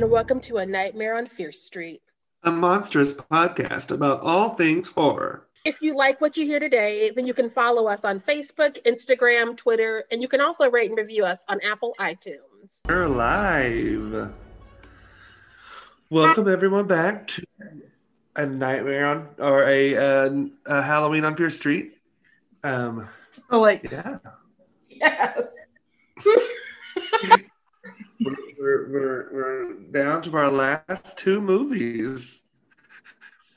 and welcome to A Nightmare on Fierce Street, a monstrous podcast about all things horror. If you like what you hear today, then you can follow us on Facebook, Instagram, Twitter, and you can also rate and review us on Apple iTunes. We're live. Welcome everyone back to A Nightmare on, or a Halloween on Fierce Street. Yes. We're down to our last two movies.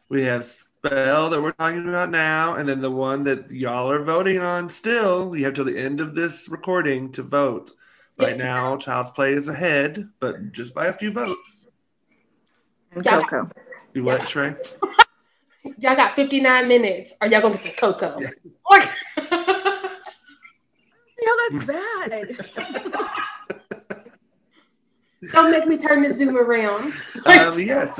We have Spell that we're talking about now, and then the one that y'all are voting on still. You have till the end of this recording to vote. Right now, Child's Play is ahead, but just by a few votes. And Coco. You what, Trey? Y'all got 59 minutes. Or y'all going to say Coco? Yeah. That's bad. Don't make me turn the Zoom around. Yes.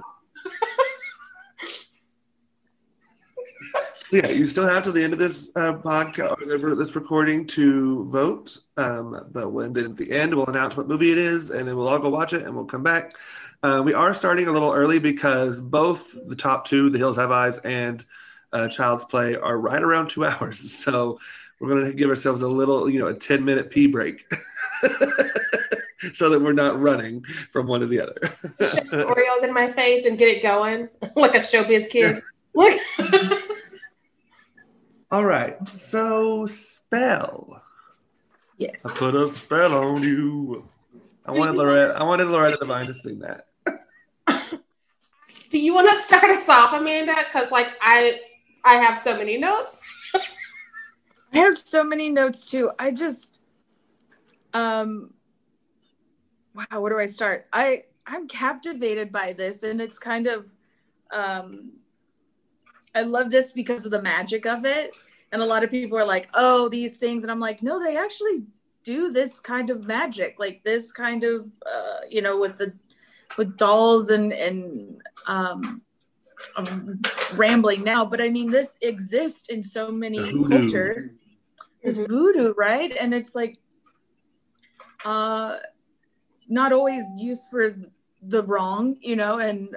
Yeah, you still have till the end of this podcast, or this recording, to vote. But when at the end, we'll announce what movie it is, and then we'll all go watch it, and we'll come back. We are starting a little early because both the top two, The Hills Have Eyes and Child's Play, are right around 2 hours. So we're going to give ourselves a little, a 10-minute pee break. So that we're not running from one to the other. Shove some Oreos in my face and get it going like a showbiz kid. Look. All right. So, Spell. Yes. I put a spell on you. I wanted Loretta Devine to sing that. Do you want to start us off, Amanda? Because I have so many notes. I have so many notes too. I just wow, where do I start? I'm captivated by this, and it's kind of, I love this because of the magic of it. And a lot of people are like, oh, these things. And I'm like, no, they actually do this kind of magic, like this kind of, with dolls and I'm rambling now, but I mean, this exists in so many cultures. It's voodoo, right? And it's like, not always used for the wrong, and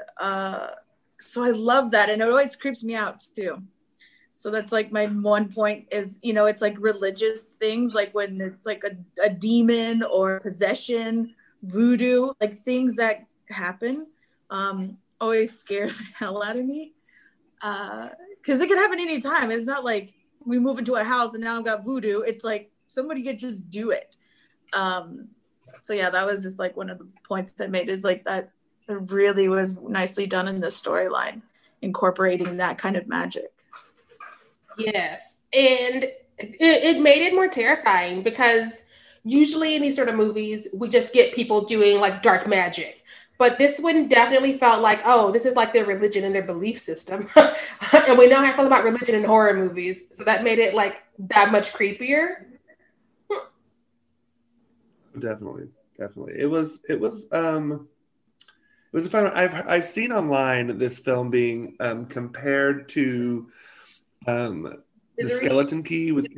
so I love that, and it always creeps me out too. So that's like my one point is, it's like religious things, like when it's like a demon or possession, voodoo, like things that happen, always scare the hell out of me, because it can happen any time. It's not like we move into a house and now I've got voodoo. It's like somebody could just do it. So yeah, that was just like one of the points I made, is like that it really was nicely done in the storyline, incorporating that kind of magic. Yes. And it made it more terrifying, because usually in these sort of movies, we just get people doing like dark magic. But this one definitely felt like, oh, this is like their religion and their belief system. And we know how I feel about religion in horror movies. So that made it like that much creepier. Definitely. It was a fun. I've seen online this film being compared to Skeleton Key with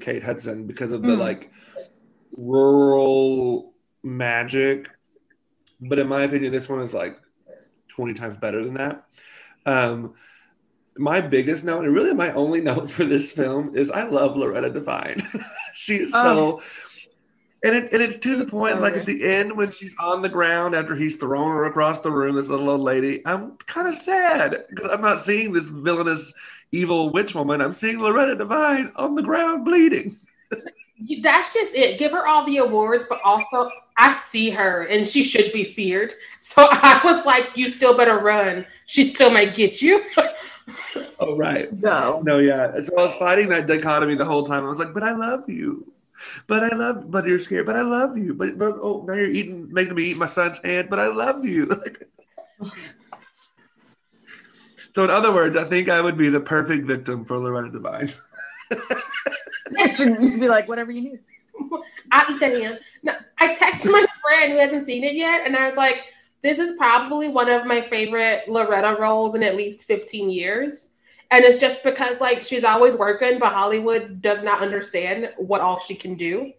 Kate Hudson, because of the like rural magic. But in my opinion, this one is like 20 times better than that. My biggest note, and really my only note for this film, is I love Loretta Devine. She's so, and it's to the point, like at the end when she's on the ground after he's thrown her across the room, this little old lady, I'm kind of sad because I'm not seeing this villainous, evil witch woman. I'm seeing Loretta Devine on the ground bleeding. That's just it. Give her all the awards, but also I see her and she should be feared. So I was like, you still better run. She still might get you. Oh, right. No, yeah. So I was fighting that dichotomy the whole time. I was like, but I love you. But you're scared. But I love you. But oh, now you're making me eat my son's hand. But I love you. So in other words, I think I would be the perfect victim for Loretta Devine. It should be like, whatever you need. I'll eat that hand. No, I texted my friend who hasn't seen it yet, and I was like, this is probably one of my favorite Loretta roles in at least 15 years. And it's just because, like, she's always working, but Hollywood does not understand what all she can do.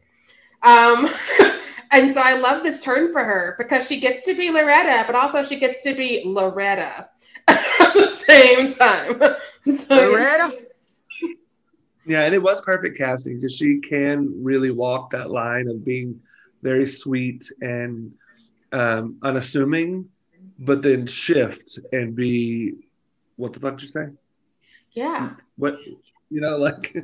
And so I love this turn for her because she gets to be Loretta, but also she gets to be Loretta at the same time. So, Loretta. Yeah, and it was perfect casting because she can really walk that line of being very sweet and unassuming, but then shift and be, what the fuck did you say? Yeah. What, you know, like...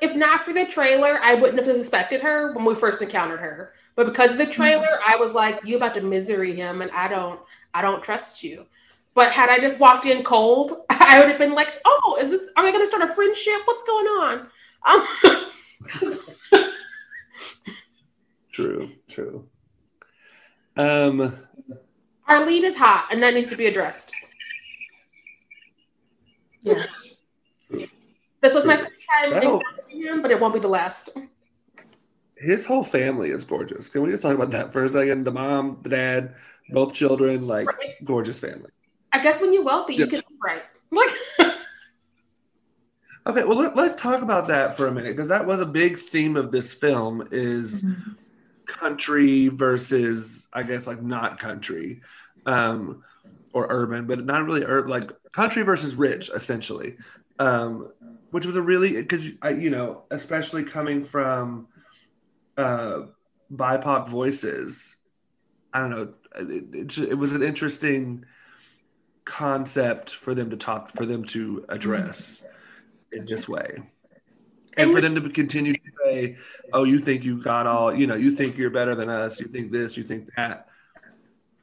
If not for the trailer, I wouldn't have suspected her when we first encountered her. But because of the trailer, I was like, you about to misery him, and I don't trust you. But had I just walked in cold, I would have been like, oh, is this, are we going to start a friendship? What's going on? True. Our lead is hot, and that needs to be addressed. Yes. Yeah. This was my first time encountering him, but it won't be the last. His whole family is gorgeous. Can we just talk about that for a second? The mom, the dad, both children, like, right. Gorgeous family. I guess when you're wealthy, you can right. Like, okay, well, let's talk about that for a minute, because that was a big theme of this film is country versus, I guess, like, not country or urban, but not really urban, like country versus rich, essentially. Which was a really, because, you know, especially coming from BIPOC voices, I don't know, it was an interesting concept for them to talk, for them to address in this way. And for them to continue to say, oh, you think you got all, you know, you think you're better than us, you think this, you think that.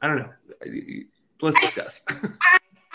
I don't know. Let's discuss.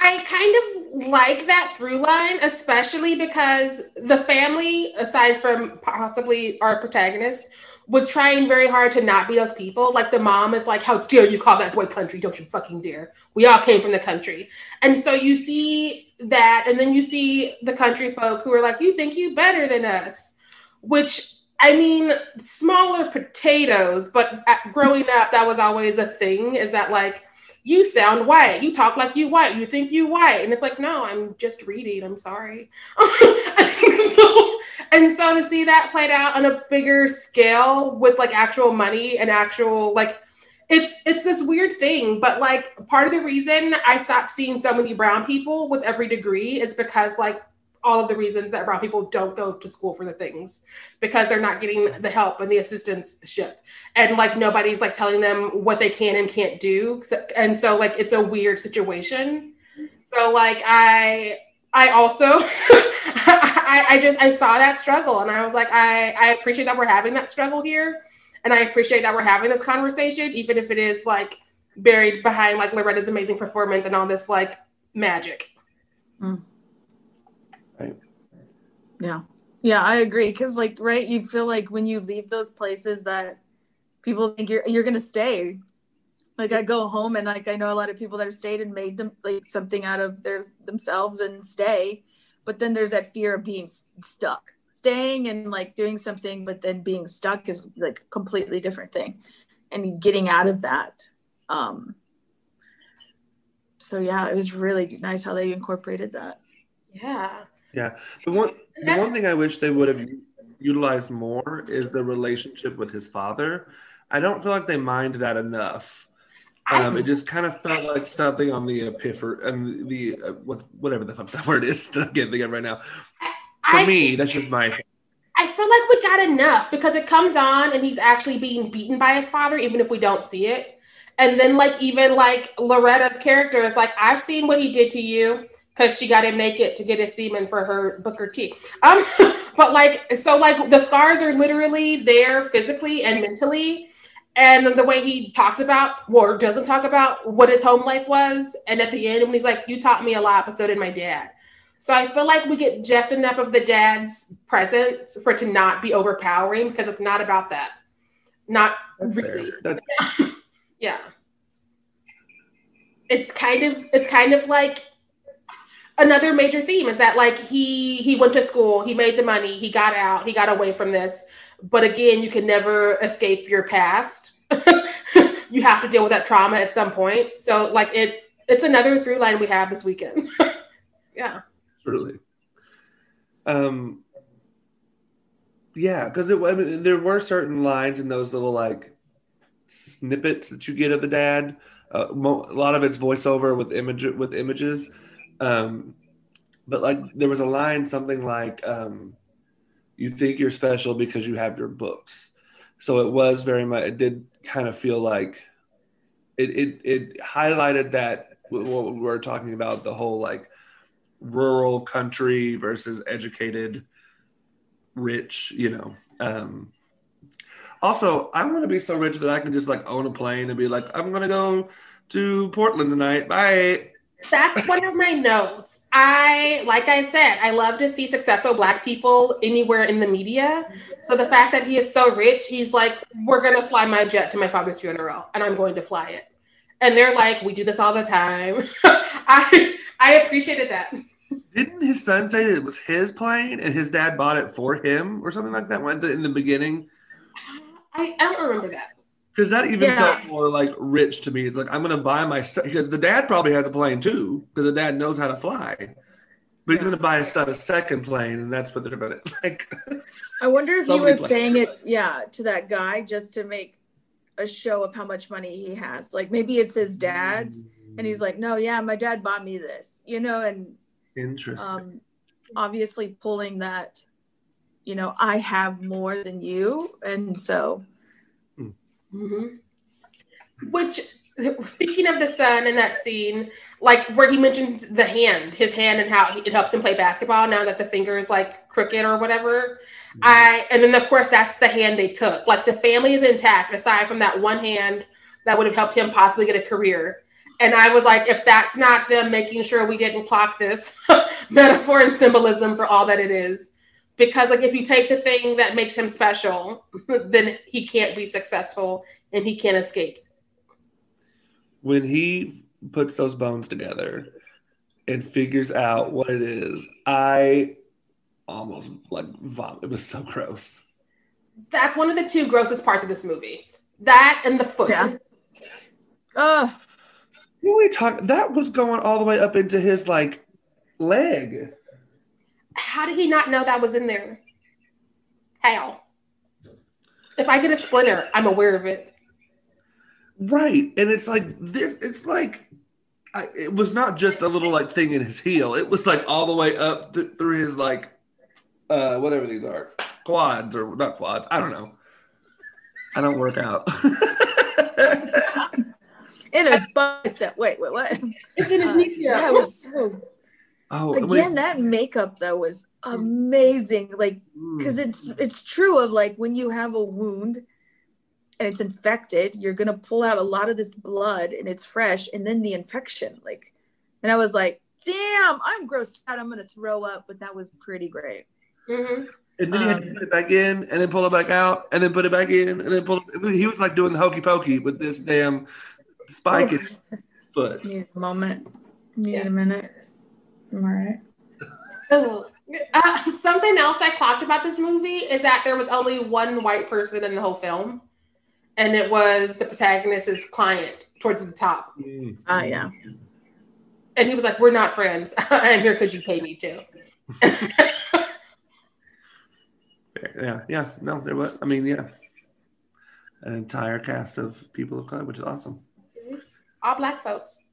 I kind of like that through line, especially because the family, aside from possibly our protagonist, was trying very hard to not be those people. Like, the mom is like, how dare you call that boy country? Don't you fucking dare. We all came from the country. And so you see that, and then you see the country folk who are like, you think you better than us, which, I mean, smaller potatoes, but growing up, that was always a thing, is that, like, you sound white, you talk like you white, you think you white. And it's like, no, I'm just reading, I'm sorry. And so to see that played out on a bigger scale with, like, actual money and actual, like, it's this weird thing. But, like, part of the reason I stopped seeing so many brown people with every degree is because, like, all of the reasons that brown people don't go to school for the things, because they're not getting the help and the assistantship, and, like, nobody's, like, telling them what they can and can't do. And so, like, it's a weird situation. So, like, I also, I saw that struggle, and I was like, I appreciate that we're having that struggle here. And I appreciate that we're having this conversation, even if it is, like, buried behind, like, Loretta's amazing performance and all this, like, magic. Mm. Yeah, I agree. Because, like, right, you feel like when you leave those places that people think you're gonna stay. Like, I go home and, like, I know a lot of people that have stayed and made them, like, something out of themselves and stay, but then there's that fear of being stuck. Staying and, like, doing something, but then being stuck is, like, a completely different thing, and getting out of that. So yeah, it was really nice how they incorporated that. Yeah. Yeah, the one thing I wish they would have utilized more is the relationship with his father. I don't feel like they mined that enough. It just kind of felt like something on the epipher and the whatever the fuck that word is that I can't think of right now. For me, that's just my. I feel like we got enough because it comes on and he's actually being beaten by his father, even if we don't see it. And then, like, even, like, Loretta's character is like, I've seen what he did to you. Because she got him naked to get his semen for her Booker T. But, like, so, like, the scars are literally there physically and mentally. And the way he talks about, or doesn't talk about, what his home life was. And at the end, when he's like, you taught me a lot, but so did my dad. So I feel like we get just enough of the dad's presence for it to not be overpowering, because it's not about that. Not that's really. Yeah. It's kind of like, another major theme is that, like, he went to school, he made the money, he got out, he got away from this. But again, you can never escape your past. You have to deal with that trauma at some point. So, like, it's another through line we have this weekend. Yeah. Truly. Yeah, because I mean, there were certain lines in those little like snippets that you get of the dad. A lot of it's voiceover with images, but like there was a line something like, "You think you're special because you have your books." So it was very much. It did kind of feel like it highlighted that what we were talking about, the whole like rural country versus educated. Rich, you know. Also, I want to be so rich that I can just like own a plane and be like, I'm gonna go to Portland tonight. Bye. That's one of my notes. Like I said, I love to see successful Black people anywhere in the media. So the fact that he is so rich, he's like, we're gonna fly my jet to my father's funeral, and I'm going to fly it. And they're like, we do this all the time. I appreciated that. Didn't his son say that it was his plane and his dad bought it for him or something like that in the beginning? I don't remember that. Because that even felt more like rich to me. It's like, I'm going to buy my son, because the dad probably has a plane too, because the dad knows how to fly. But he's going to buy his son a second plane, and that's what they're about it. Like, I wonder if he was saying it, to that guy just to make a show of how much money he has. Like maybe it's his dad's, and he's like, no, my dad bought me this, and... Interesting. Obviously pulling that, I have more than you, and so. Mm-hmm. Which, speaking of the son in that scene, like where he mentions the hand, his hand, and how it helps him play basketball now that the finger is like crooked or whatever. Mm-hmm. And then of course that's the hand they took. Like the family is intact aside from that one hand that would have helped him possibly get a career. And I was like, if that's not them making sure we didn't clock this metaphor and symbolism for all that it is, because like if you take the thing that makes him special, then he can't be successful and he can't escape. When he puts those bones together and figures out what it is, I almost like vomit. It was so gross. That's one of the two grossest parts of this movie. That and the foot. Yeah. That was going all the way up into his like leg. How did he not know that was in there? How? If I get a splinter, I'm aware of it. Right. And it's like this, it's like, it was not just a little like thing in his heel. It was like all the way up through his like, whatever these are, quads or not quads. I don't know. I don't work out. In his bicep. Wait, what? It's in his makeup. Yeah, it was so. Oh, again, that makeup though was amazing. Like, because it's true of like when you have a wound and it's infected, you're gonna pull out a lot of this blood and it's fresh, and then the infection. Like, and I was like, damn, I'm grossed out. I'm gonna throw up. But that was pretty great. Mm-hmm. And then he had to put it back in, and then pull it back out, and then put it back in, and then pull. He was like doing the hokey pokey with this damn. Spike it. Foot. Need a moment. Need a minute. I'm all right. So, something else I clocked about this movie is that there was only one white person in the whole film, and it was the protagonist's client towards the top. Yeah. And he was like, "We're not friends. I'm here because you pay me too." Yeah. No, there was. I mean, yeah. An entire cast of people of color, which is awesome. All Black folks.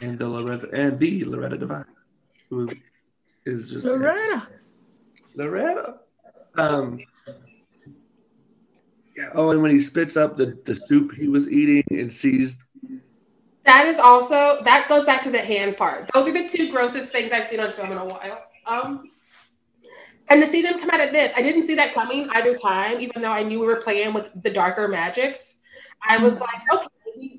And the Loretta Devine, who is just Loretta. And when he spits up the soup he was eating and sees. That is also, that goes back to the hand part. Those are the two grossest things I've seen on film in a while. And to see them come out of this, I didn't see that coming either time, even though I knew we were playing with the darker magics. I was like, okay,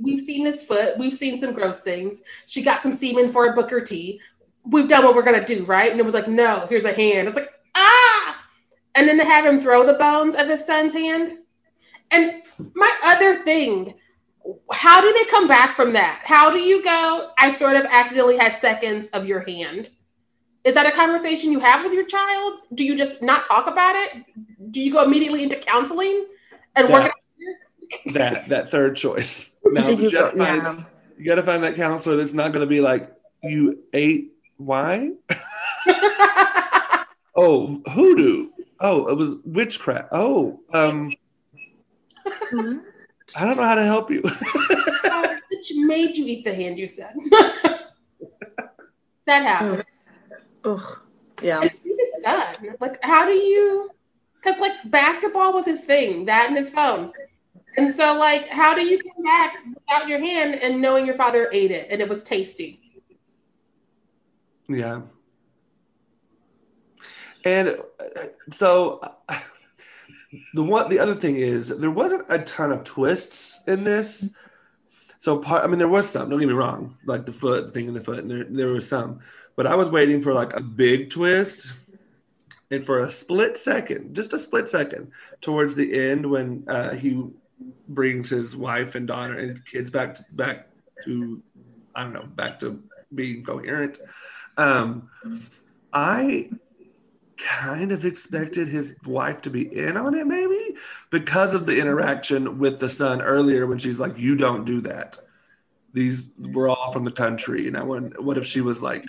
we've seen this foot. We've seen some gross things. She got some semen for a Booker T. We've done what we're going to do, right? And it was like, no, here's a hand. It's like, ah! And then to have him throw the bones of his son's hand. And my other thing, how do they come back from that? How do you go, I sort of accidentally had seconds of your hand? Is that a conversation you have with your child? Do you just not talk about it? Do you go immediately into counseling and work it out? That third choice. Now, you got to find that counselor that's not going to be like, you ate wine? Oh, hoodoo. Oh, it was witchcraft. Oh, I don't know how to help you. Which made you eat the hand you said. That happened. Ugh. Yeah. And he was done. Like, how do you? Because like basketball was his thing, that and his phone. And so like, how do you come back without your hand and knowing your father ate it and it was tasty? Yeah. And so the other thing is there wasn't a ton of twists in this. So part, I mean, there was some, don't get me wrong, like the foot thing in the foot, and there was some, but I was waiting for like a big twist. And for a split second, just a split second, towards the end when he brings his wife and daughter and kids back to I don't know, back to being coherent. I kind of expected his wife to be in on it, maybe, because of the interaction with the son earlier when she's like, you don't do that. These were all from the country. And I wonder, what if she was like,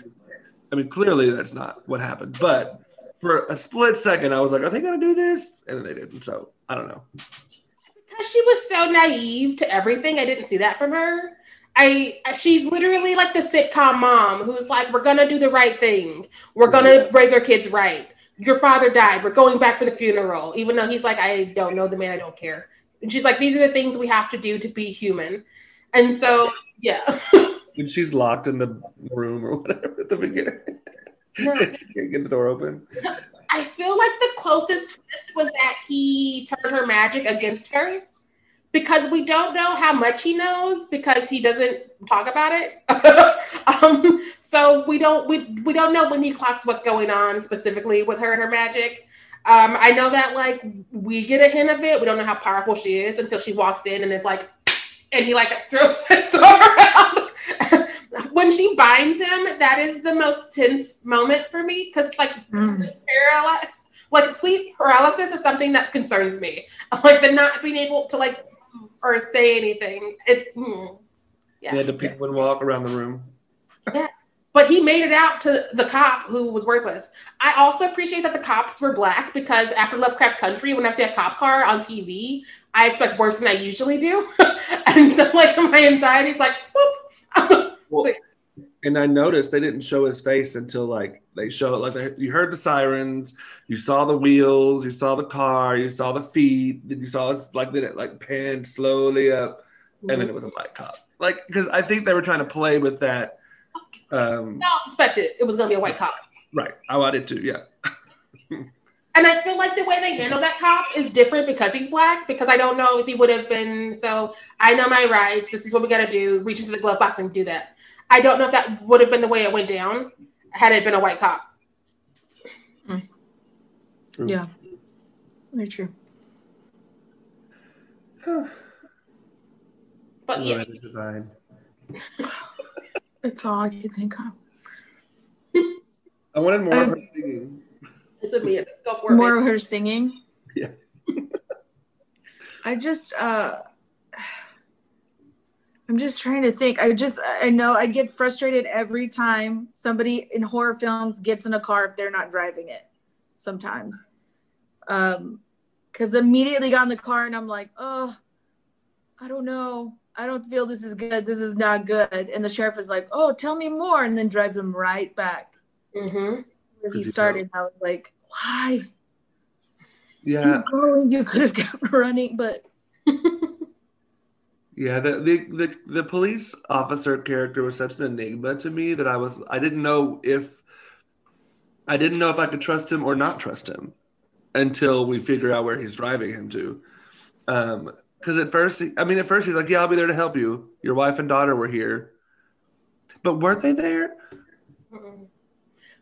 I mean, clearly that's not what happened, but for a split second, I was like, are they going to do this? And then they didn't. So I don't know. Because she was so naive to everything. I didn't see that from her. She's literally like the sitcom mom who's like, we're going to do the right thing. We're going to raise our kids right. Your father died. We're going back for the funeral. Even though he's like, I don't know the man. I don't care. And she's like, these are the things we have to do to be human. And so, yeah. And she's locked in the room or whatever at the beginning. No. Get the door open. I feel like the closest twist was that he turned her magic against her, because we don't know how much he knows because he doesn't talk about it. So we don't know when he clocks what's going on specifically with her and her magic. I know that like we get a hint of it. We don't know how powerful she is until she walks in and it's like, and he like throws his throw around. When she binds him, that is the most tense moment for me because, like, sleep paralysis is something that concerns me. Like, the not being able to, like, move or say anything. Yeah. They had to people and walk around the room. Yeah. But he made it out to the cop who was worthless. I also appreciate that the cops were black because after Lovecraft Country, when I see a cop car on TV, I expect worse than I usually do. And so, like, my anxiety's like, whoop. Well, and I noticed they didn't show his face until like they showed you heard the sirens, you saw the wheels, you saw the car, you saw the feet, then you saw us then it panned slowly up, and then it was a white cop. Like, because I think they were trying to play with that. I suspected it was going to be a white cop. Right, I did too. Yeah. And I feel like the way they handle that cop is different because he's black, because I don't know if he would have been, so I know my rights. This is what we got to do. Reach into the glove box and do that. I don't know if that would have been the way it went down had it been a white cop. Mm. True. Yeah. Very true. But yeah. Loretta Devine. That's all I can think of. I wanted more of her singing. It's a man. Go for it. More of her singing. Yeah. I'm just trying to think. I know I get frustrated every time somebody in horror films gets in a car if they're not driving it sometimes. Because immediately got in the car and I'm like, oh, I don't know. I don't feel this is good. This is not good. And the sheriff is like, oh, tell me more. And then drives him right back. Mm-hmm. He started, I was like, why? Yeah. You could have kept running, but. Yeah, the police officer character was such an enigma to me that I didn't know if I could trust him or not trust him until we figure out where he's driving him to. Because at first he's like, yeah, I'll be there to help you. Your wife and daughter were here. But weren't they there? Mm-mm.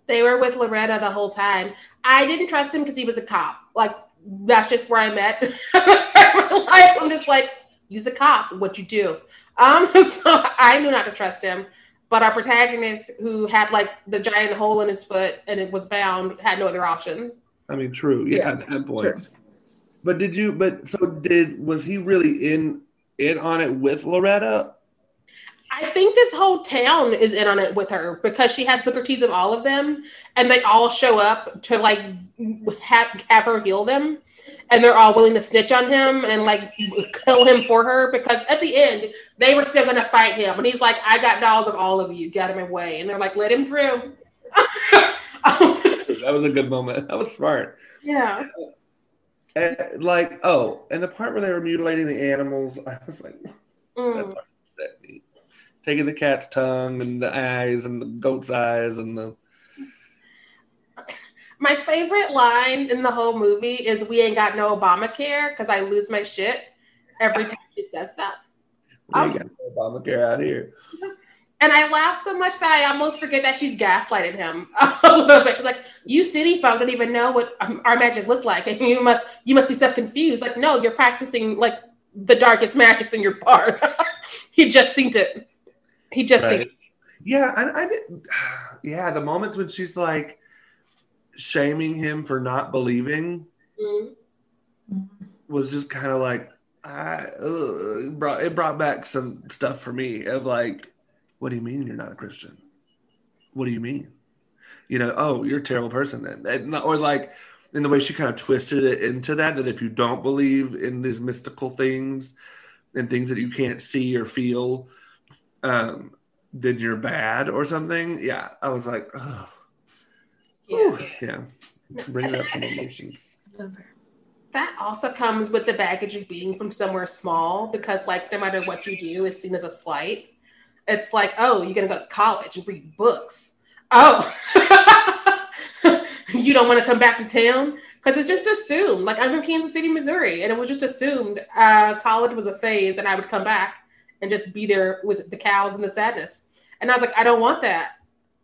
They were with Loretta the whole time. I didn't trust him because he was a cop. Like, that's just where I'm at. I'm just like, he's a cop, what you do. So I knew not to trust him. But our protagonist, who had like the giant hole in his foot and it was bound, had no other options. I mean, true. Yeah, at that point. True. But was he really in on it with Loretta? I think this whole town is in on it with her because she has Booker T's of all of them, and they all show up to like have her heal them, and they're all willing to snitch on him and like kill him for her because at the end they were still gonna fight him, and he's like, "I got dolls of all of you, get him away," and they're like, "Let him through." That was a good moment. That was smart. Yeah. And like, oh, and the part where they were mutilating the animals, I was like, that part upset me. Taking the cat's tongue and the eyes and the goat's eyes and the... My favorite line in the whole movie is, "We ain't got no Obamacare," because I lose my shit every time she says that. We ain't got no Obamacare out here. And I laugh so much that I almost forget that she's gaslighted him a little bit. She's like, "You city folk don't even know what our magic looked like, and you must be so confused." Like, no, you're practicing like the darkest magics in your part. He just synced it. He just synced it. Yeah, I the moments when she's like shaming him for not believing was just kind of like, it brought back some stuff for me of like, what do you mean you're not a Christian? What do you mean? You know, oh, you're a terrible person then. And, or like in the way she kind of twisted it into that if you don't believe in these mystical things and things that you can't see or feel, then you're bad or something. Yeah, I was like, oh. Yeah. Bringing up some emotions. That also comes with the baggage of being from somewhere small because like no matter what you do, it's seen as a slight. It's like, oh, you're going to go to college and read books. Oh, you don't want to come back to town? Because it's just assumed. Like, I'm from Kansas City, Missouri, and it was just assumed college was a phase and I would come back and just be there with the cows and the sadness. And I was like, I don't want that.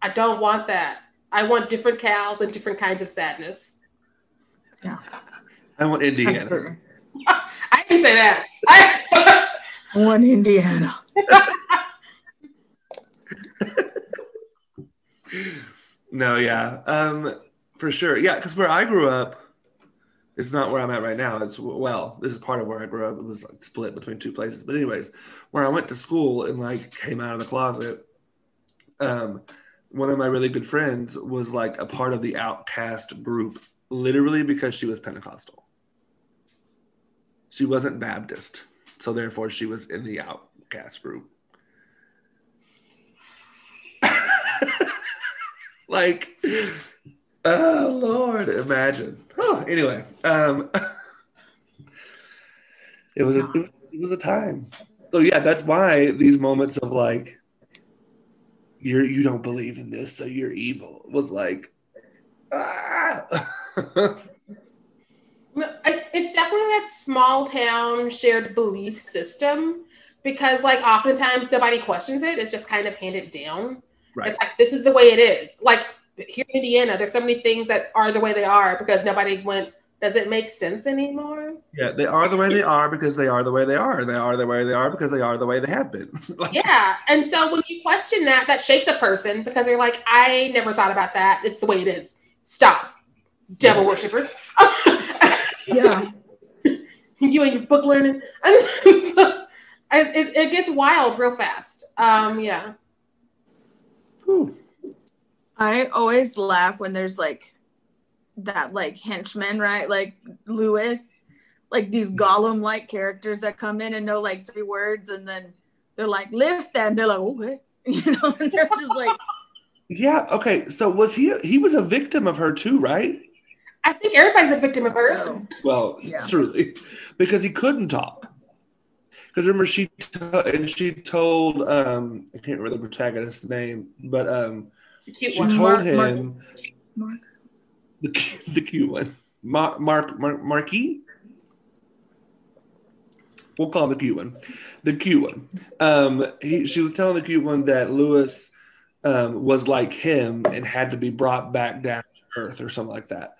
I don't want that. I want different cows and different kinds of sadness. Yeah. I want Indiana. I didn't say that. I want Indiana. No, yeah, for sure. Yeah, because where I grew up, it's not where I'm at right now. It's, well, this is part of where I grew up. It was like split between two places. But anyways, where I went to school and like came out of the closet, one of my really good friends was like a part of the outcast group, literally because she was Pentecostal. She wasn't Baptist. So therefore she was in the outcast group. Like, oh, Lord, imagine. Oh, anyway, it was a time. So, yeah, that's why these moments of, like, you don't believe in this, so you're evil, was like, It's definitely that small town shared belief system because, like, oftentimes nobody questions it. It's just kind of handed down. Right. It's like, this is the way it is. Like here in Indiana, there's so many things that are the way they are because nobody went, does it make sense anymore? Yeah, they are the way they are because they are the way they are. They are the way they are because they are the way they have been. Yeah. And so when you question that, that shakes a person because they're like, I never thought about that. It's the way it is. Stop. Devil worshipers. Yeah. You and your book learning. It gets wild real fast. Yeah. Ooh. I always laugh when there's like that like henchman, right? Like Lewis, like these Gollum-like characters that come in and know like three words and then they're like, lift that, and they're like, okay. You know, and they're just like. Yeah, okay. So was he was a victim of her too, right? I think everybody's a victim of hers. So, well, yeah. Truly. Because he couldn't talk. Because remember, she told, I can't remember the protagonist's name, but she told him, Mark. The cute one, Marky? We'll call him the cute one. The cute one. She was telling the cute one that Lewis was like him and had to be brought back down to earth or something like that.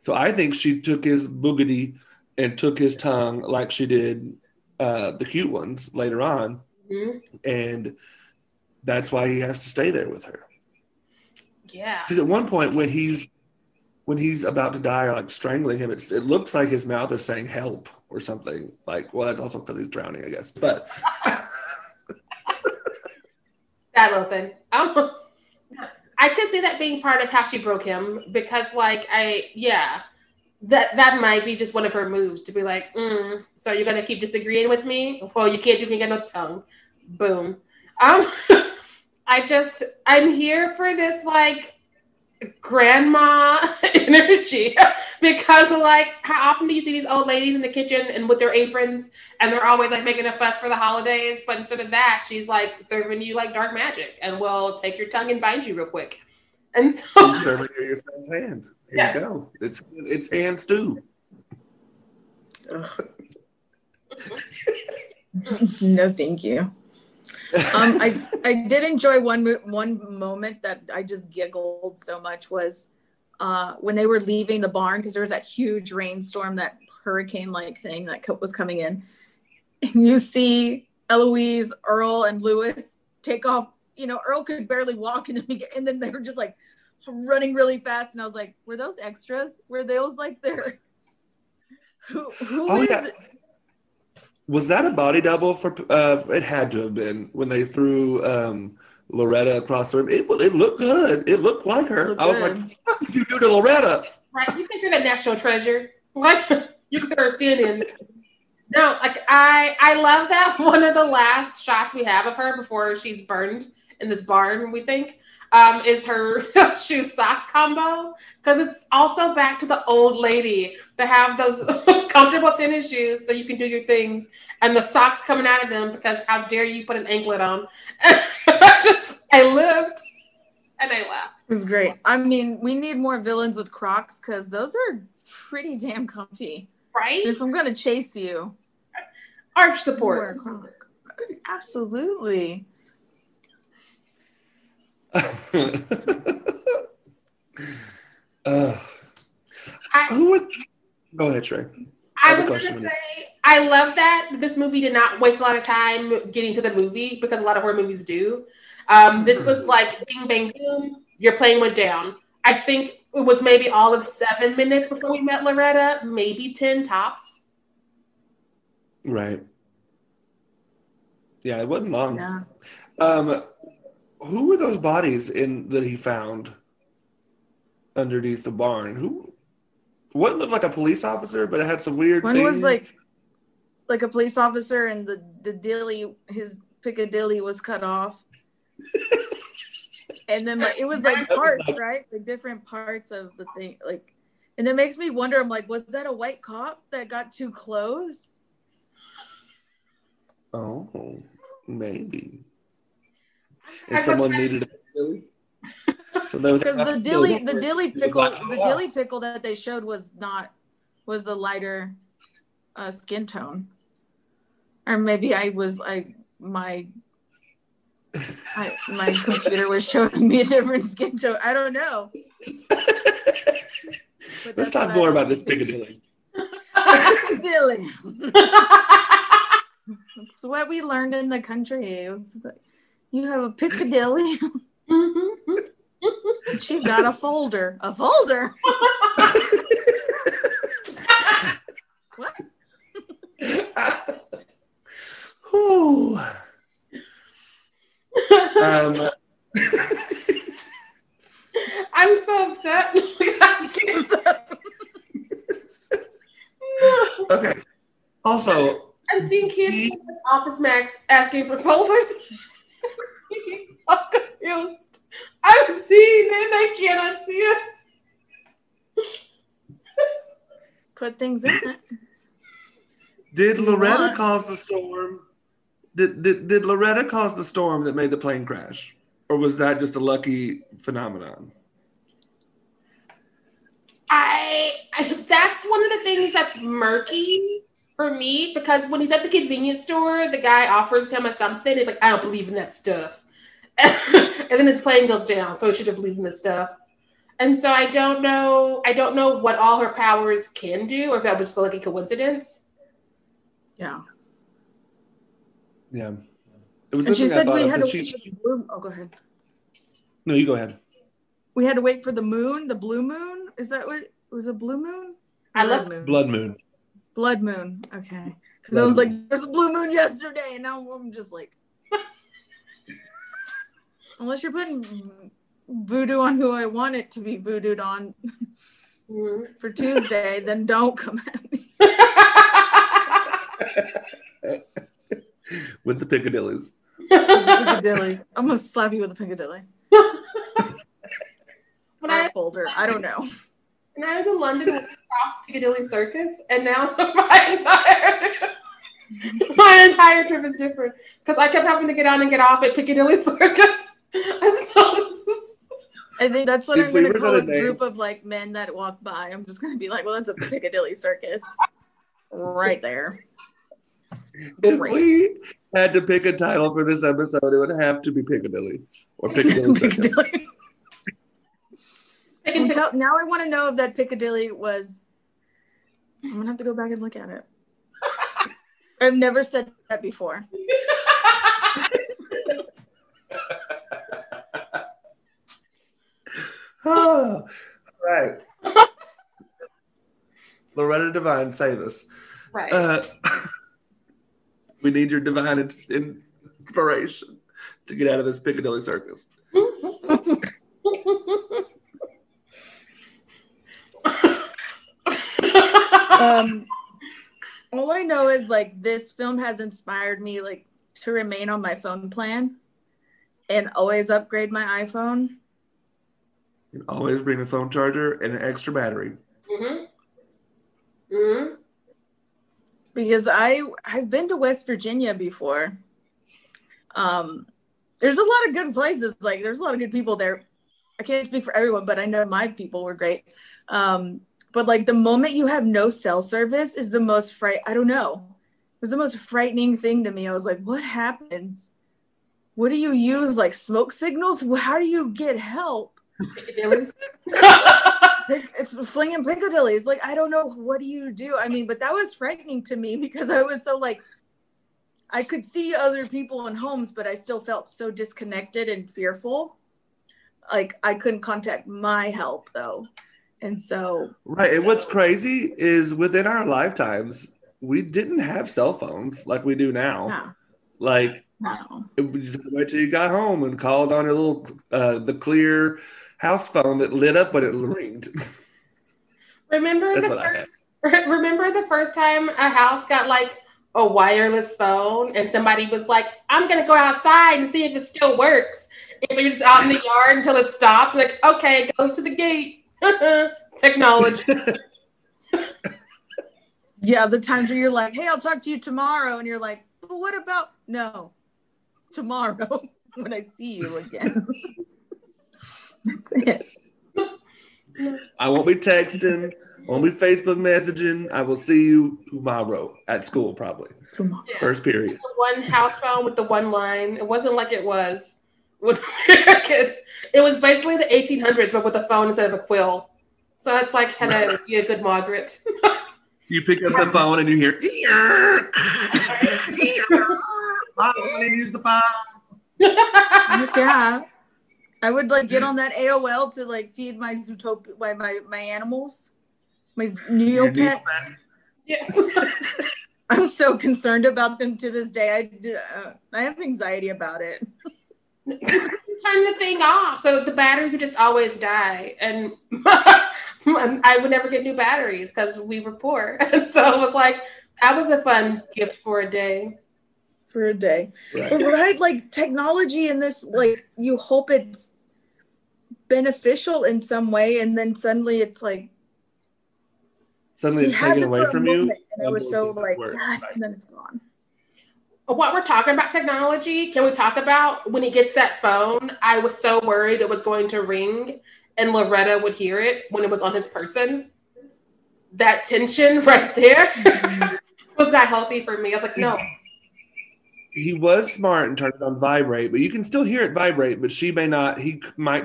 So I think she took his boogity and took his tongue like she did the cute ones later on, and that's why he has to stay there with her. Yeah, because at one point when he's about to die or like strangling him, it looks like his mouth is saying "help" or something. Like, well, that's also because he's drowning, I guess. But That'll open. I could see that being part of how she broke him, because like that might be just one of her moves to be like, so you're gonna keep disagreeing with me? Well, you can't do anything, you got no tongue. Boom. I'm here for this like grandma energy, because like how often do you see these old ladies in the kitchen and with their aprons, and they're always like making a fuss for the holidays, but instead of that she's like serving you like dark magic and will take your tongue and bind you real quick. And so she's serving your friend's hand. Here you go. It's hand stew. No, thank you. I did enjoy one moment that I just giggled so much was when they were leaving the barn, because there was that huge rainstorm, that hurricane-like thing that was coming in. And you see Eloise, Earl, and Lewis take off. You know, Earl could barely walk, and then they were just like running really fast. And I was like, were those extras? Were those like their... Who is... Yeah. Was that a body double for? It had to have been when they threw Loretta across the room. It looked good. It looked like her. I was like, "What did you do to Loretta?" Right? You think you're the national treasure? What? You consider her stand-in? No, like I love that one of the last shots we have of her before she's burned in this barn. We think is her shoe sock combo, because it's also back to the old lady to have those comfortable tennis shoes so you can do your things, and the socks coming out of them because how dare you put an anklet on. I lived and I laughed. It was great. I mean, we need more villains with Crocs, because those are pretty damn comfy. Right? If I'm going to chase you. Arch support. Absolutely. Go ahead, Trey. I was going to say, I love that this movie did not waste a lot of time getting to the movie, because a lot of horror movies do. This was like bing, bang, boom, your plane went down. I think it was maybe all of 7 minutes before we met Loretta, maybe 10 tops. Right. Yeah, it wasn't long. Yeah. Who were those bodies that he found underneath the barn? What looked like a police officer, but it had some weird things. One was like a police officer, and his Piccadilly was cut off. And then it was like parts, right? Like different parts of the thing. Like, and it makes me wonder, I'm like, was that a white cop that got too close? Oh, maybe. And someone needed it. So because the dilly pickle that they showed was a lighter skin tone, or maybe my computer was showing me a different skin tone. I don't know. Let's talk more about this Piccadilly. Piccadilly. That's what we learned in the country. It was like, you have a Piccadilly. She's got a folder. A folder? What? I'm so upset. No. Okay. Also, I'm seeing kids in the Office Max asking for folders. I'm confused. I'm seeing it and I cannot see it. Put things in it. Did Loretta cause the storm? Did Loretta cause the storm that made the plane crash? Or was that just a lucky phenomenon? That's one of the things that's murky for me, because when he's at the convenience store, the guy offers him something. He's like, I don't believe in that stuff. And then his plane goes down, so he should have believed in this stuff. And so I don't know what all her powers can do, or if that was just like a coincidence. Yeah. Yeah. It was, and she said we had to wait for the blue. Oh, go ahead. No, you go ahead. We had to wait for the moon, the blue moon. Is that what it was, a blue moon? I love moon. Blood moon. Blood moon. Okay. Because I was like, there's a blue moon yesterday, and now I'm just like Unless you're putting voodoo on who I want it to be voodooed on for Tuesday, then don't come at me. With the Piccadillys. Piccadilly. I'm going to slap you with a Piccadilly. I don't know. When I was in London, we crossed Piccadilly Circus, and now my entire trip is different because I kept having to get on and get off at Piccadilly Circus. And so this is... I think that's what I'm going to call a group of like men that walk by. I'm just going to be like, well, that's a Piccadilly Circus right there. If we had to pick a title for this episode, it would have to be Piccadilly or Piccadilly Circus. Now I want to know if that Piccadilly was... I'm going to have to go back and look at it. I've never said that before. All right. Loretta Devine, save us. Right. We need your divine inspiration to get out of this Piccadilly Circus. All I know is like this film has inspired me like to remain on my phone plan and always upgrade my iPhone. And always bring a phone charger and an extra battery. Mm-hmm. Mm-hmm. Because I've been to West Virginia before. There's a lot of good places. Like there's a lot of good people there. I can't speak for everyone, but I know my people were great. But like the moment you have no cell service is the most It was the most frightening thing to me. I was like, what happens? What do you use? Like smoke signals? How do you get help? Piccadillys. It's flinging Piccadillys. Like, I don't know. What do you do? I mean, but that was frightening to me because I was so like, I could see other people in homes, but I still felt so disconnected and fearful. Like I couldn't contact my help though. And so, right. And what's crazy is within our lifetimes, we didn't have cell phones like we do now. No. Like, no. It was just wait till you got home and called on your little, the clear house phone that lit up when it ringed. Remember the first time a house got like a wireless phone and somebody was like, I'm going to go outside and see if it still works. And so you're just out in the yard until it stops. Like, okay, it goes to the gate. Technology. Yeah, the times where you're like, hey, I'll talk to you tomorrow. And you're like, but what about tomorrow when I see you again? That's it. I won't be texting, won't be Facebook messaging. I will see you tomorrow at school, probably. Tomorrow. Yeah. First period. The one house phone with the one line. It wasn't like it was. With kids, it was basically the 1800s, but with a phone instead of a quill. So it's like, hello, be a good Margaret. You pick up the phone and you hear, Mom, I didn't use the phone. Yeah, I would like get on that AOL to like feed my Zootopia, my animals, my Neopets. Yes. I'm so concerned about them to this day. I have anxiety about it. Turn the thing off, so the batteries would just always die, and I would never get new batteries because we were poor. And so it was like that was a fun gift for a day. Right. Right, like technology in this, like you hope it's beneficial in some way, and then suddenly it's taken away from you. And I was so like, yes, and then it's gone. What we're talking about technology, can we talk about when he gets that phone? I was so worried it was going to ring and Loretta would hear it when it was on his person. That tension right there was not healthy for me. I was like, no. He was smart and turned it on vibrate, but you can still hear it vibrate, but she may not,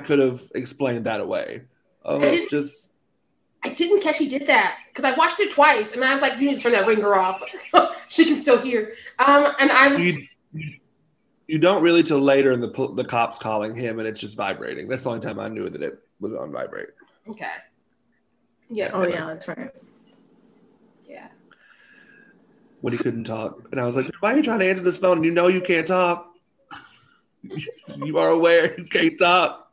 could have explained that away. Oh, it's just... I didn't catch he did that because I watched it twice and I was like, you need to turn that ringer off. She can still hear. And I was... You don't really till later and the cops calling him and it's just vibrating. That's the only time I knew that it was on vibrate. Okay. Yeah. Oh, yeah, that's right. Yeah. When he couldn't talk. And I was like, why are you trying to answer this phone? You know you can't talk. You are aware you can't talk.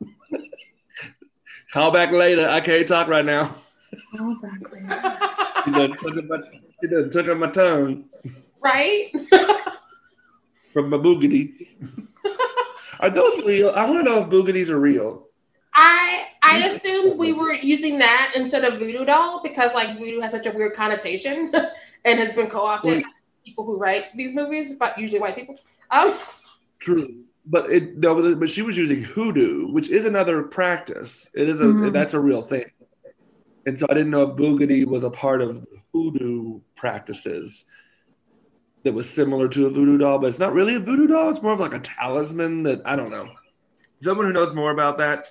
Call back later. I can't talk right now. Call back later. She done took up my tongue. Right? From my boogity. Are those real? I want to know if boogities are real. I assume we were using that instead of voodoo doll because like voodoo has such a weird connotation and has been co-opted by people who write these movies, but usually white people. True. But but she was using hoodoo, which is another practice. It is that's a real thing. And so I didn't know if boogity was a part of the hoodoo practices that was similar to a voodoo doll, but it's not really a voodoo doll. It's more of like a talisman that, I don't know. Someone who knows more about that,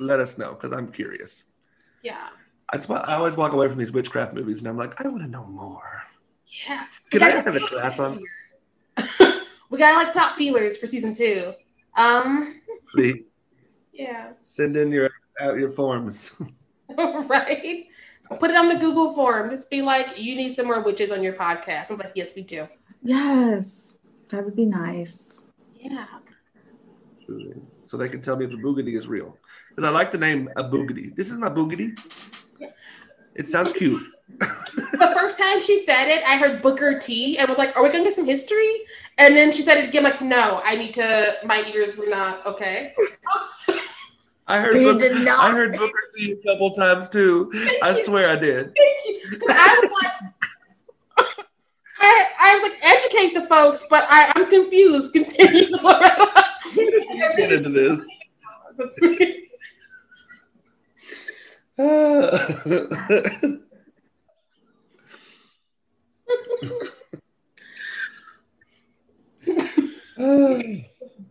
let us know, because I'm curious. Yeah. I always walk away from these witchcraft movies and I'm like, I want to know more. Yeah. Can I have a class on? We gotta like put out feelers for season 2. Please. Yeah. Send in your forms. Right. Put it on the Google form. Just be like, you need some more witches on your podcast. I'm like, yes, we do. Yes, that would be nice. Yeah. So they can tell me if the boogity is real, because I like the name a boogity. This is my boogity. Yeah. It sounds cute. The first time she said it, I heard Booker T and was like, are we going to get some history? And then she said it again, like, no, my ears were not okay. I heard Booker T a couple times too. I swear I did. I was like, educate the folks, but I'm confused. Continue, Loretta. Get into this. That's weird.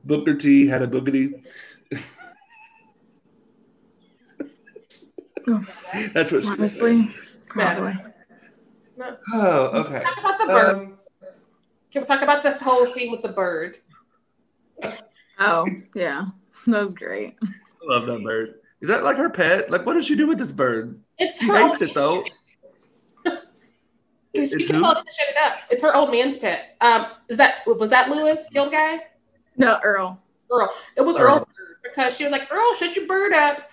Booker T had a boogity. That's what she was saying. Oh, okay. Talk about the bird. Can we talk about this whole scene with the bird? Oh, yeah. That was great. I love that bird. Is that like her pet? Like, what does she do with this bird? She hates it though. She just all shut it up. It's her old man's pet. Was that Lewis, the old guy? No, Earl. It was Earl's bird, because she was like, Earl, shut your bird up.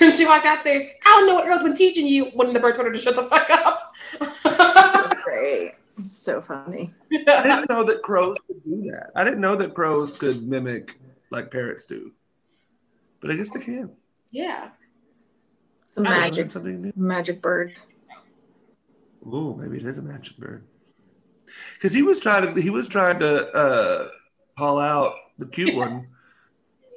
And she walked out there. She's like, I don't know what Earl's been teaching you, when the bird told her to shut the fuck up. Great. So funny. Yeah. I didn't know that crows could do that. I didn't know that crows could mimic like parrots do. But I guess they can. Yeah. It's a magic bird. Oh, maybe it is a magic bird. Because he was trying to call out the cute one.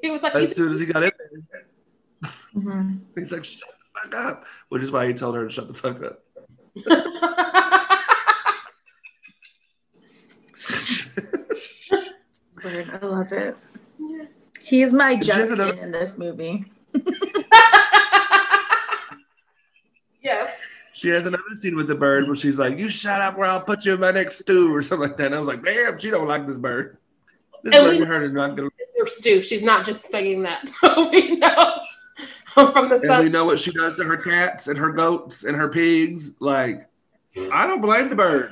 He was like, as soon as he got in there. Mm-hmm. He's like, shut the fuck up. Which is why he told her to shut the fuck up. Bird, I love it. Yeah. He's my Justin in this movie. Yes. She has another scene with the bird where she's like, you shut up or I'll put you in my next stew or something like that. And I was like, damn, she don't like this bird. Her stew. She's not just saying that. We know from the sun. And we know what she does to her cats and her goats and her pigs. Like, I don't blame the bird.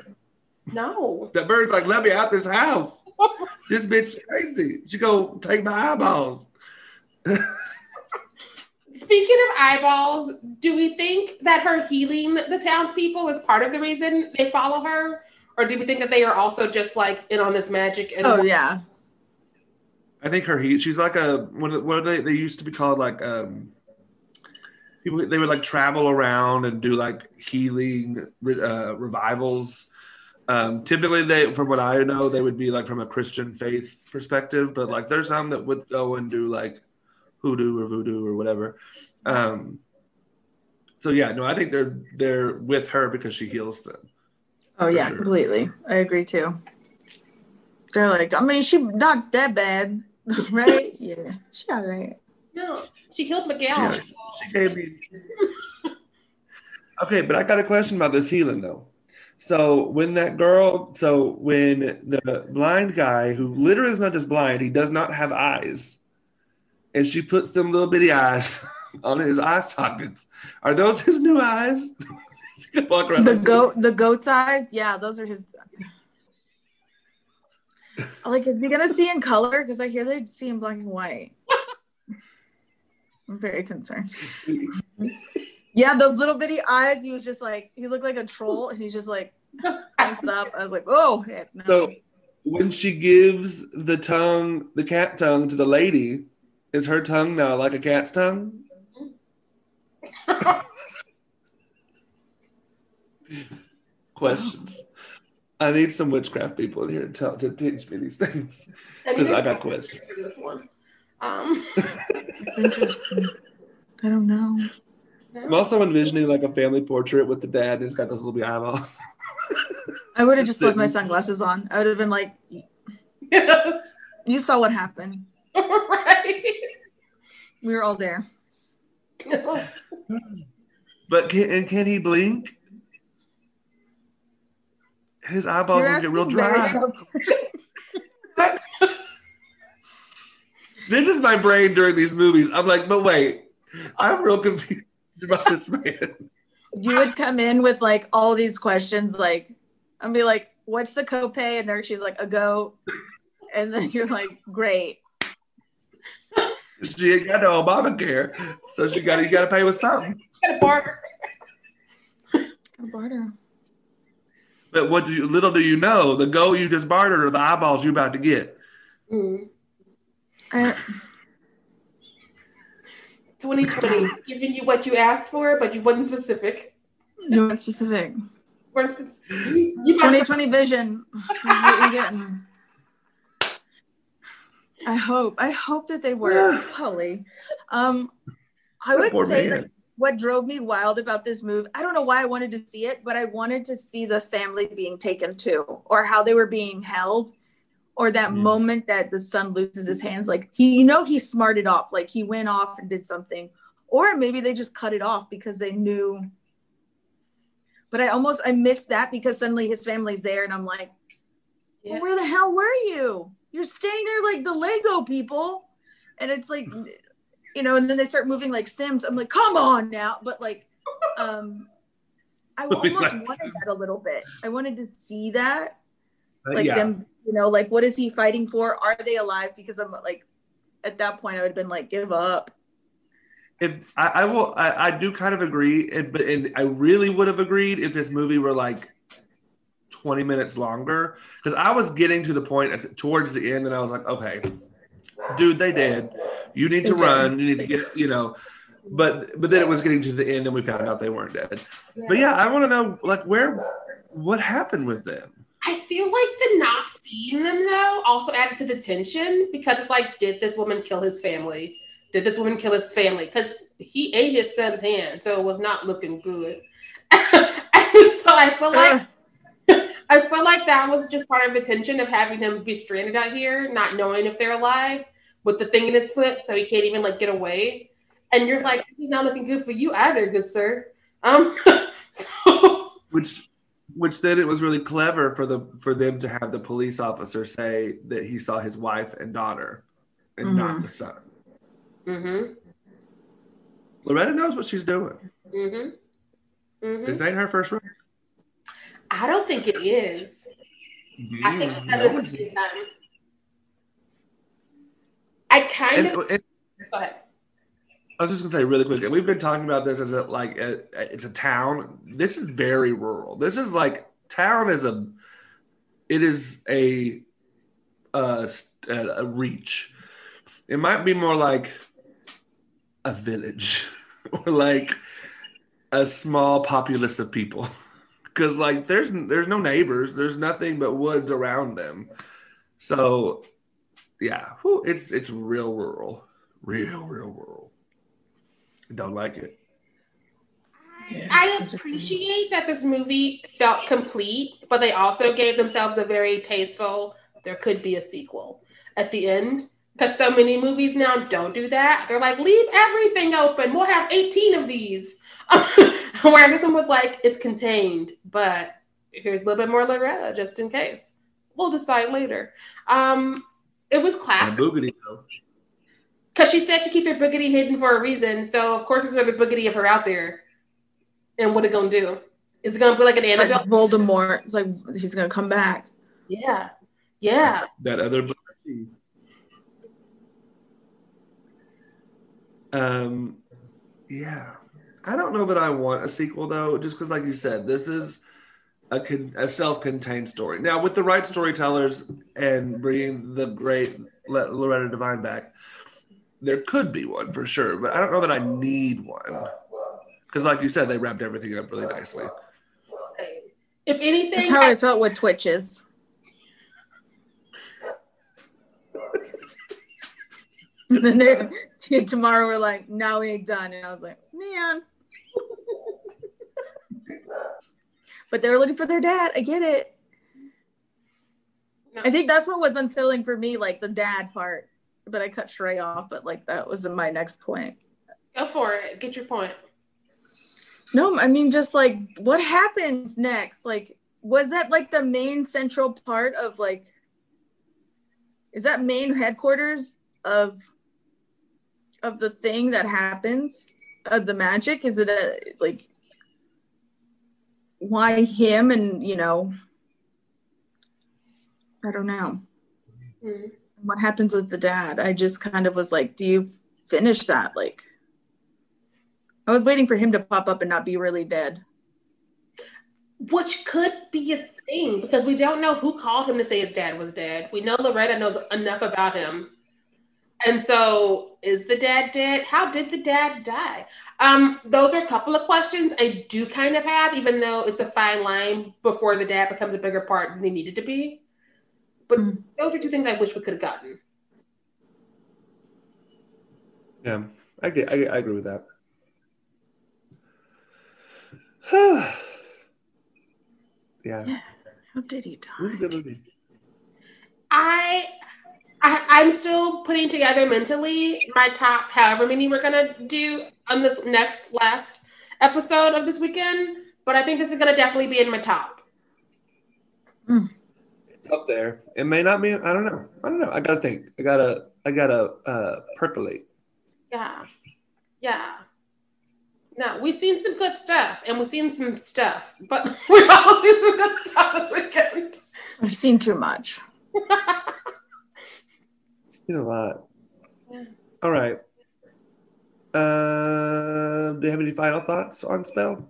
No. The bird's like, let me out this house. This bitch crazy. She go take my eyeballs. Speaking of eyeballs, do we think that her healing the townspeople is part of the reason they follow her? Or do we think that they are also just like in on this magic? And yeah. I think she's like what they used to be called, like people, they would like travel around and do like healing revivals. Typically from what I know, they would be like from a Christian faith perspective, but like there's some that would go and do like hoodoo or voodoo or whatever. So yeah, no, I think they're with her because she heals them. Oh yeah, sure. Completely. I agree too. They're like, I mean, she's not that bad, right? Yeah, she's all right. No, she healed Miguel. She gave me. Okay, but I got a question about this healing though. So when the blind guy, who literally is not just blind, he does not have eyes, and she puts them little bitty eyes on his eye sockets. Are those his new eyes? The goat's eyes? Yeah, those are his. Like, is he gonna see in color? Because I hear they see in black and white. I'm very concerned. Yeah, those little bitty eyes. He was just like, he looked like a troll, and he's just like, messed up. I was like, oh, heck, no. So when she gives the tongue, the cat tongue, to the lady, is her tongue now like a cat's tongue? Questions. I need some witchcraft people in here to teach me these things, because I got questions. This one. It's interesting. I don't know. I'm also envisioning like a family portrait with the dad, and he's got those little eyeballs. I would have just left my sunglasses on. I would have been like, yes. You saw what happened. Right. We were all there. But can he blink? His eyeballs will get real dry. This is my brain during these movies. I'm like, but wait, I'm real confused about this man. You would come in with like all these questions, like, I'd be like, what's the copay? And there she's like, a go. And then you're like, great. She ain't got no Obamacare, so she got, you got to pay with something. Got to barter. But what do you, little do you know, the go you just bartered or the eyeballs you about to get. Mm. 2020, giving you what you asked for, but you wasn't specific. You weren't specific. 2020 vision. This is what you're getting. I hope that they were. Holly. I would say that what drove me wild about this movie, I don't know why I wanted to see it, but I wanted to see the family being taken to, or how they were being held, or that moment that the son loses his hands. Like, he, you know, he smarted off, like he went off and did something, or maybe they just cut it off because they knew. But I missed that because suddenly his family's there and I'm like, well, where the hell were you? You're standing there like the Lego people. And it's like, you know, and then they start moving like Sims. I'm like, come on now. But like, I almost wanted that a little bit. I wanted to see that. Like them, you know, like, what is he fighting for? Are they alive? Because I'm like, at that point I would have been like, give up. I do kind of agree, and I really would have agreed if this movie were like 20 minutes longer, because I was getting to the point towards the end and I was like, okay, dude, they did. You need to run. You need to get, you know, but then it was getting to the end and we found out they weren't dead. Yeah. But yeah, I want to know, like, what happened with them? I feel like the not seeing them though also added to the tension, because it's like, did this woman kill his family? Did this woman kill his family? Because he ate his son's hand, so it was not looking good. So I feel like that was just part of the tension of having him be stranded out here, not knowing if they're alive, with the thing in his foot, so he can't even like get away. And you're like, he's not looking good for you either, good sir. So which then it was really clever for them to have the police officer say that he saw his wife and daughter, and not the son. Mm-hmm. Loretta knows what she's doing. Mm-hmm. Mm-hmm. This ain't her first record. I don't think it is. Mm-hmm. I think she's done this many times. Go ahead. I was just gonna say really quick. We've been talking about this as it's a town. This is very rural. This is like town is a. It is a reach. It might be more like a village or like a small populace of people, because like there's no neighbors, there's nothing but woods around them. So yeah, it's real rural. I don't like it. I appreciate that this movie felt complete, but they also gave themselves a very tasteful, there could be a sequel at the end. Because so many movies now don't do that. They're like, leave everything open. We'll have 18 of these. Where this one was like, it's contained, but here's a little bit more Loretta just in case. We'll decide later. It was classic. Because she said she keeps her boogity hidden for a reason. So, of course, there's another boogity of her out there. And what it going to do? Is it going to be like an Annabelle? Like Voldemort. It's like, he's going to come back. Yeah. Yeah. That other black sheep. Yeah. I don't know that I want a sequel, though, just because, like you said, this is a self-contained story. Now, with the right storytellers and bringing the great Loretta Devine back, there could be one for sure, but I don't know that I need one. Because, like you said, they wrapped everything up really nicely. If anything, that's how I felt with Twitches. And then they tomorrow we're like, no, we ain't done. And I was like, man. But they were looking for their dad. I get it. No. I think that's what was unsettling for me, like the dad part. But I cut Shrey off, but like that was my next point. Go for it. Get your point. No, I mean, just like what happens next? Like, was that like the main central part of like, is that main headquarters of the thing that happens, of the magic? Is it a, like, why him? And, you know, I don't know. Mm-hmm. What happens with the dad? I just kind of was like, do you finish that? Like, I was waiting for him to pop up and not be really dead. Which could be a thing, because we don't know who called him to say his dad was dead. We know Loretta knows enough about him. And so, is the dad dead? How did the dad die? Those are a couple of questions I do kind of have, even though it's a fine line before the dad becomes a bigger part than he needed to be. But those are two things I wish we could have gotten. Yeah, I agree with that. Yeah. How did he die? It was a good movie. I'm still putting together mentally my top however many we're gonna do on this last episode of this weekend, but I think this is gonna definitely be in my top. It's up there. It may not be. I don't know. I gotta think. I gotta percolate. Yeah. No, we've seen some good stuff, and we've seen some stuff, but we've also seen some good stuff this weekend. I've seen too much. Seen a lot. Yeah. All right. Do you have any final thoughts on Spell?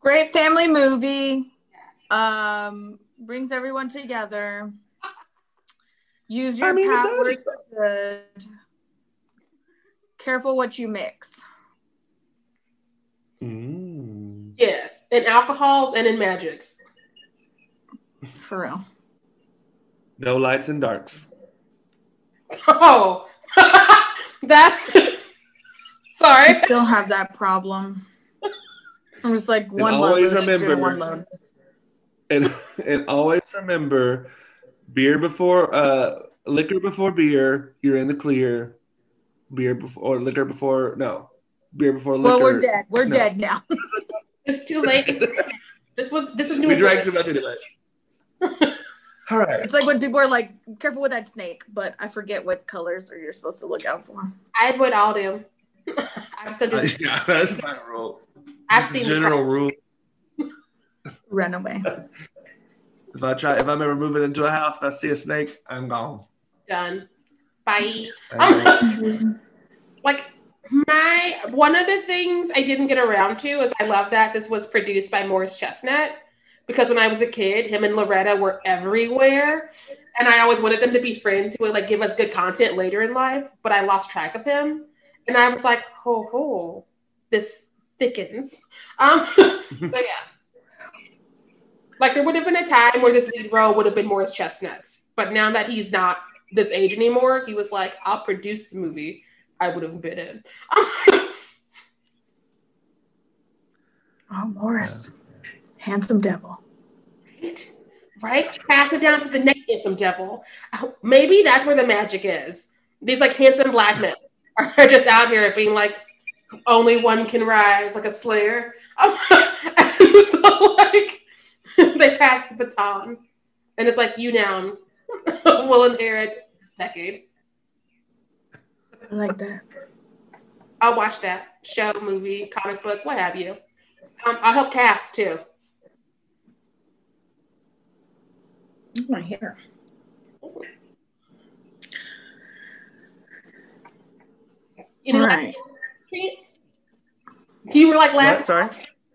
Great family movie. Yes. Brings everyone together. Use your powers for good. Careful what you mix. Yes, in alcohols and in magics. For real. No lights and darks. Oh, that. Sorry. I still have that problem. I'm just like one load. Remember, one load. And always remember, liquor before beer. You're in the clear. Beer before liquor. Well, we're dead. We're dead now. It's too late. This is new. We drank too much anyway. All right. It's like when people are like, careful with that snake, but I forget what colors you're supposed to look out for. I avoid all them. I still do. Yeah, that's my rule. I've seen general rule. Run away. If I'm ever moving into a house and I see a snake, I'm gone. Done. Bye. Like one of the things I didn't get around to is I love that this was produced by Morris Chestnut, because when I was a kid, him and Loretta were everywhere, and I always wanted them to be friends who would like give us good content later in life. But I lost track of him, and I was like, "Oh, this thickens." So yeah, like there would have been a time where this lead role would have been Morris Chestnut's, but now that he's not this age anymore, he was like, I'll produce the movie I would have been in. Oh, Morris. Handsome devil. Right? Pass it down to the next handsome devil. Maybe that's where the magic is. These like handsome black men are just out here being like, only one can rise, like a slayer. And so like, they pass the baton. And it's like, you now will inherit this decade. I like that. I'll watch that show, movie, comic book, what have you. I'll help cast too. Oh, my hair. Any right. You were like last. What, sorry.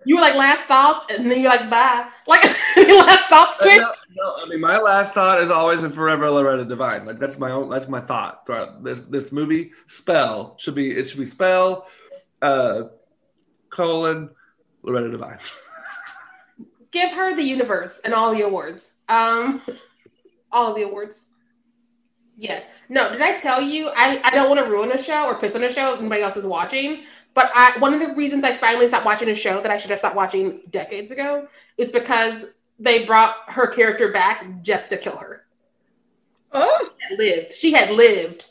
You were like last thoughts, and then you're like bye. Like any last thoughts, Trent? No, I mean my last thought is always and forever Loretta Devine. Like that's my own. That's my thought throughout this movie. Spell should be Spell, : Loretta Devine. Give her the universe and all the awards. All of the awards. Yes. No, did I tell you? I don't want to ruin a show or piss on a show if anybody else is watching, but one of the reasons I finally stopped watching a show that I should have stopped watching decades ago is because they brought her character back just to kill her. Oh. She had lived,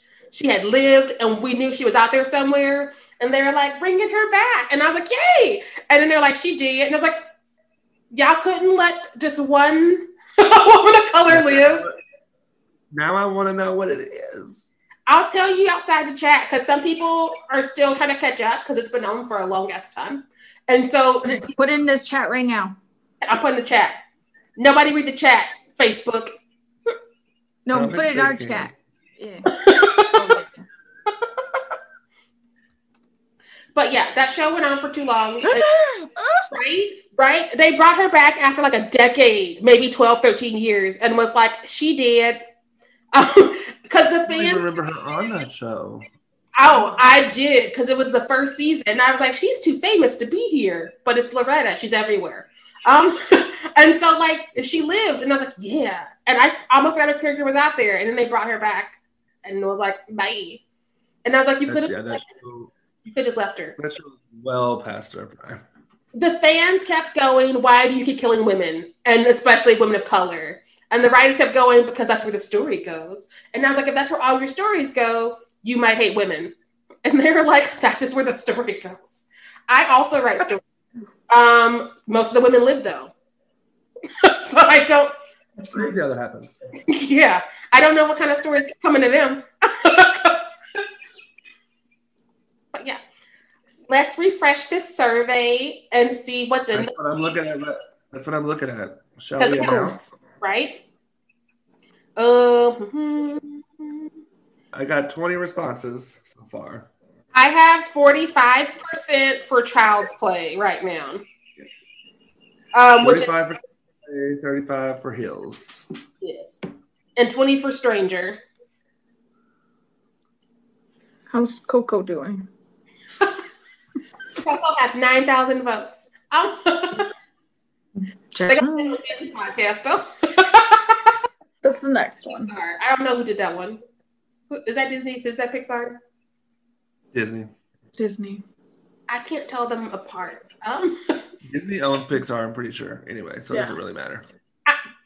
and we knew she was out there somewhere, and they were like, bringing her back. And I was like, yay! And then they're like, she did. And I was like, y'all couldn't let just one woman of color live. Now I want to know what it is. I'll tell you outside the chat because some people are still trying to catch up because it's been on for a long ass time. And so put in this chat right now. I'll put in the chat. Nobody read the chat, Facebook. No, put it in our chat. Yeah. But yeah, that show went on for too long. Right? They brought her back after like a decade, maybe 12, 13 years and was like, she did. Because the fans remember her on that show. Oh, I did because it was the first season, and I was like, she's too famous to be here. But it's Loretta; she's everywhere. And so like she lived, and I was like, yeah. And I almost forgot her character was out there, and then they brought her back, and it was like, bye. And I was like, you could have just left her. That show was well past her prime. The fans kept going, why do you keep killing women, and especially women of color? And the writers kept going because that's where the story goes. And I was like, if that's where all your stories go, you might hate women. And they were like, that's just where the story goes. I also write stories. Most of the women live though. So I don't. It's crazy how that happens. Yeah. I don't know what kind of stories keep coming to them. But yeah. Let's refresh this survey and see what's in it. That's what I'm looking at. Shall we announce? Right? I got 20 responses so far. I have 45% for Child's Play right now. 45 for Child's Play, 35 for Hills. Yes. And 20 for Stranger. How's Coco doing? Coco has 9,000 votes. Podcast, though. That's the next one. I don't know who did that one. Is that Disney? Is that Pixar? Disney. I can't tell them apart. Disney owns Pixar, I'm pretty sure. Anyway, so yeah. It doesn't really matter.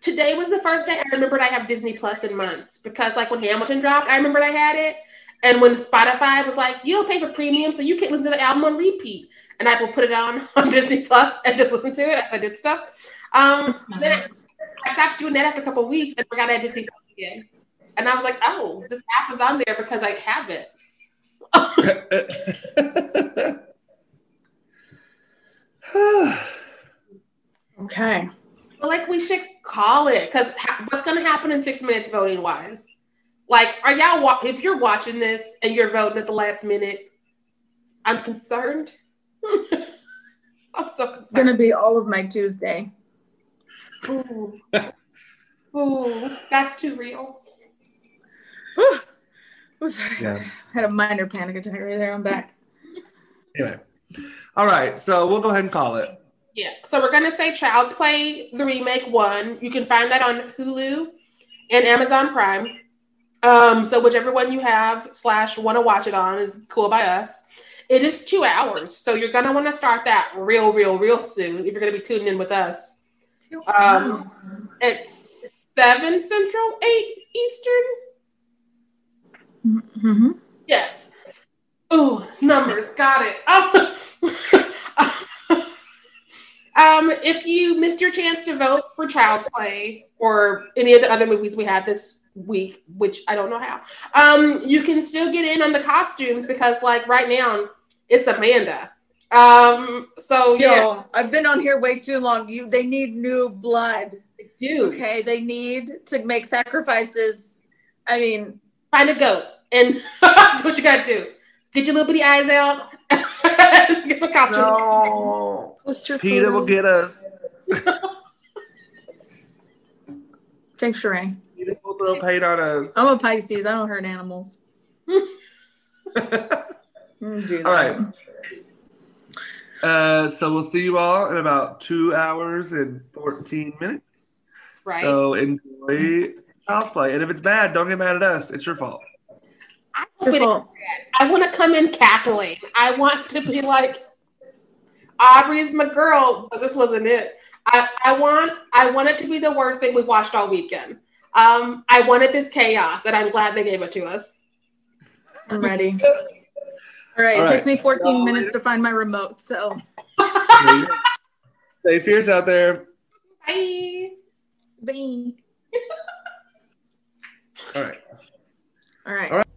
Today was the first day I remembered I have Disney Plus in months because, like, when Hamilton dropped, I remembered I had it. And when Spotify was like, you don't pay for premium, so you can't listen to the album on repeat. And I will put it on Disney Plus and just listen to it as I did stuff. Then I stopped doing that after a couple of weeks and forgot I had Disney Plus again. And I was like, oh, this app is on there because I have it. Okay. Well, like we should call it because what's going to happen in 6 minutes voting wise? Like, are y'all, if you're watching this and you're voting at the last minute, I'm concerned. I'm so concerned. It's going to be all of my Tuesday. Ooh. Ooh, that's too real. Ooh. I'm sorry. Yeah. I had a minor panic attack right there. I'm back. Anyway. All right. So we'll go ahead and call it. Yeah. So we're going to say Child's Play, the remake one. You can find that on Hulu and Amazon Prime. So whichever one you have / want to watch it on is cool by us. It is 2 hours. So you're going to want to start that real soon if you're going to be tuning in with us. It's 7 Central, 8 Eastern. Mm-hmm. Yes. Ooh, numbers. Got it. Oh. If you missed your chance to vote for Child's Play or any of the other movies we had this week, which I don't know how, you can still get in on the costumes because, like, right now it's Amanda. So yeah. Yo, I've been on here way too long. They need new blood. do. Okay, they need to make sacrifices. I mean, find a goat and do what you gotta do. Get your little bitty eyes out. Get some costume. No. Peter will get us. Thanks, Sheree. Peter will paint on us. I'm a Pisces. I don't hurt animals. All right. So we'll see you all in about 2 hours and 14 minutes. Right. So enjoy Child's Play. And if it's bad, don't get mad at us. It's your fault. I want to come in cackling. I want to be like, Aubrey's my girl, but this wasn't it. I want it to be the worst thing we've watched all weekend. I wanted this chaos, and I'm glad they gave it to us. I'm ready. All right. It took me 14 minutes to find my remote, so. Stay fierce out there. Bye. Bye. All right.